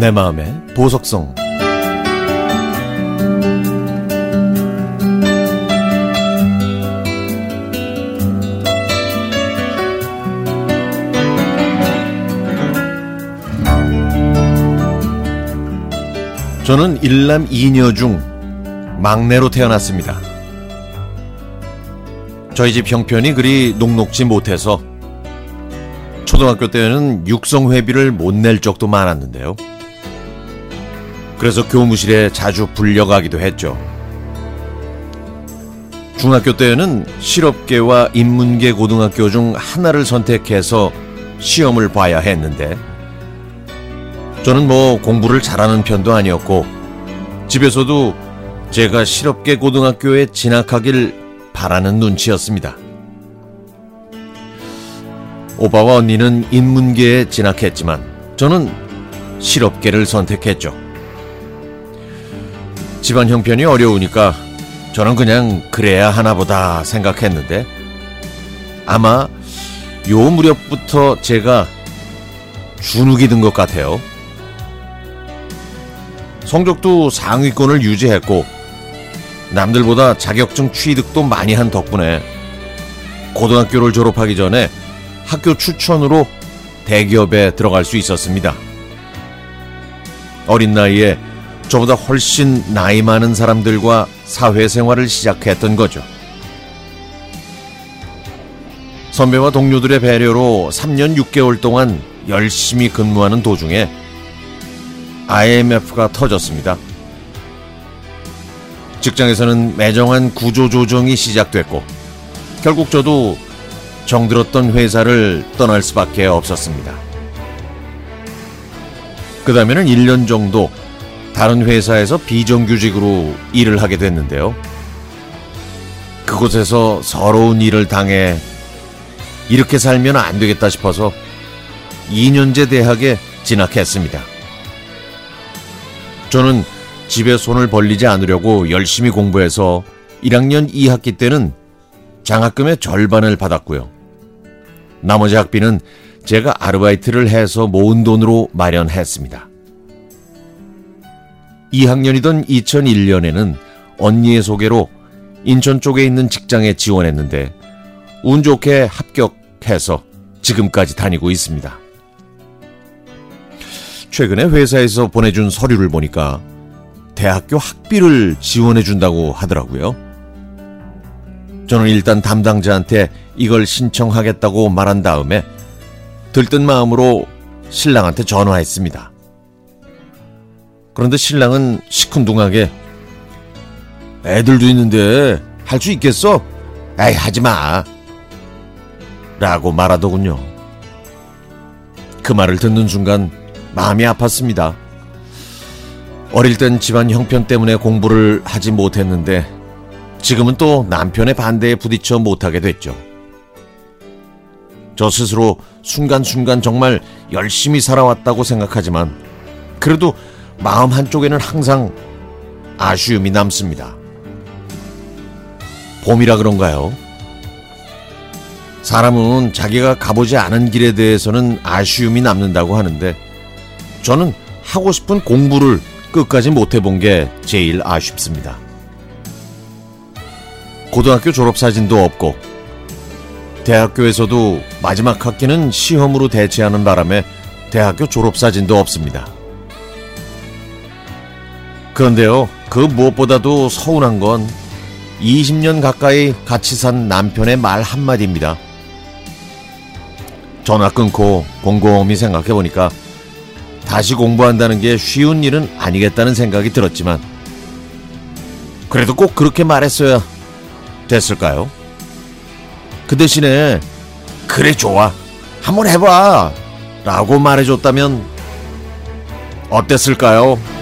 내 마음의 보석성. 저는 일남 2녀 중 막내로 태어났습니다. 저희 집 형편이 그리 녹록지 못해서 초등학교 때는 육성회비를 못 낼 적도 많았는데요. 그래서 교무실에 자주 불려가기도 했죠. 중학교 때는 실업계와 인문계 고등학교 중 하나를 선택해서 시험을 봐야 했는데 저는 공부를 잘하는 편도 아니었고 집에서도 제가 실업계 고등학교에 진학하길 바라는 눈치였습니다. 오빠와 언니는 인문계에 진학했지만 저는 실업계를 선택했죠. 집안 형편이 어려우니까 저는 그냥 그래야 하나 보다 생각했는데 아마 요 무렵부터 제가 주눅이 든 것 같아요. 성적도 상위권을 유지했고 남들보다 자격증 취득도 많이 한 덕분에 고등학교를 졸업하기 전에 학교 추천으로 대기업에 들어갈 수 있었습니다. 어린 나이에 저보다 훨씬 나이 많은 사람들과 사회생활을 시작했던 거죠. 선배와 동료들의 배려로 3년 6개월 동안 열심히 근무하는 도중에 IMF가 터졌습니다. 직장에서는 매정한 구조조정이 시작됐고 결국 저도 정들었던 회사를 떠날 수밖에 없었습니다. 그 다음에는 1년 정도 다른 회사에서 비정규직으로 일을 하게 됐는데요. 그곳에서 서러운 일을 당해 이렇게 살면 안 되겠다 싶어서 2년제 대학에 진학했습니다. 저는 집에 손을 벌리지 않으려고 열심히 공부해서 1학년 2학기 때는 장학금의 절반을 받았고요. 나머지 학비는 제가 아르바이트를 해서 모은 돈으로 마련했습니다. 2학년이던 2001년에는 언니의 소개로 인천 쪽에 있는 직장에 지원했는데 운 좋게 합격해서 지금까지 다니고 있습니다. 최근에 회사에서 보내준 서류를 보니까 대학교 학비를 지원해준다고 하더라고요. 저는 일단 담당자한테 이걸 신청하겠다고 말한 다음에 들뜬 마음으로 신랑한테 전화했습니다. 그런데 신랑은 시큰둥하게 애들도 있는데 할 수 있겠어? 에이 하지마 라고 말하더군요. 그 말을 듣는 순간 마음이 아팠습니다. 어릴 땐 집안 형편 때문에 공부를 하지 못했는데 지금은 또 남편의 반대에 부딪혀 못하게 됐죠. 저 스스로 순간순간 정말 열심히 살아왔다고 생각하지만 그래도 마음 한쪽에는 항상 아쉬움이 남습니다. 봄이라 그런가요? 사람은 자기가 가보지 않은 길에 대해서는 아쉬움이 남는다고 하는데 저는 하고 싶은 공부를 끝까지 못해본 게 제일 아쉽습니다. 고등학교 졸업사진도 없고 대학교에서도 마지막 학기는 시험으로 대체하는 바람에 대학교 졸업사진도 없습니다. 그런데요, 그 무엇보다도 서운한 건 20년 가까이 같이 산 남편의 말 한마디입니다. 전화 끊고 곰곰이 생각해보니까 다시 공부한다는 게 쉬운 일은 아니겠다는 생각이 들었지만 그래도 꼭 그렇게 말했어야 됐을까요? 그 대신에 그래 좋아 한번 해봐 라고 말해줬다면 어땠을까요?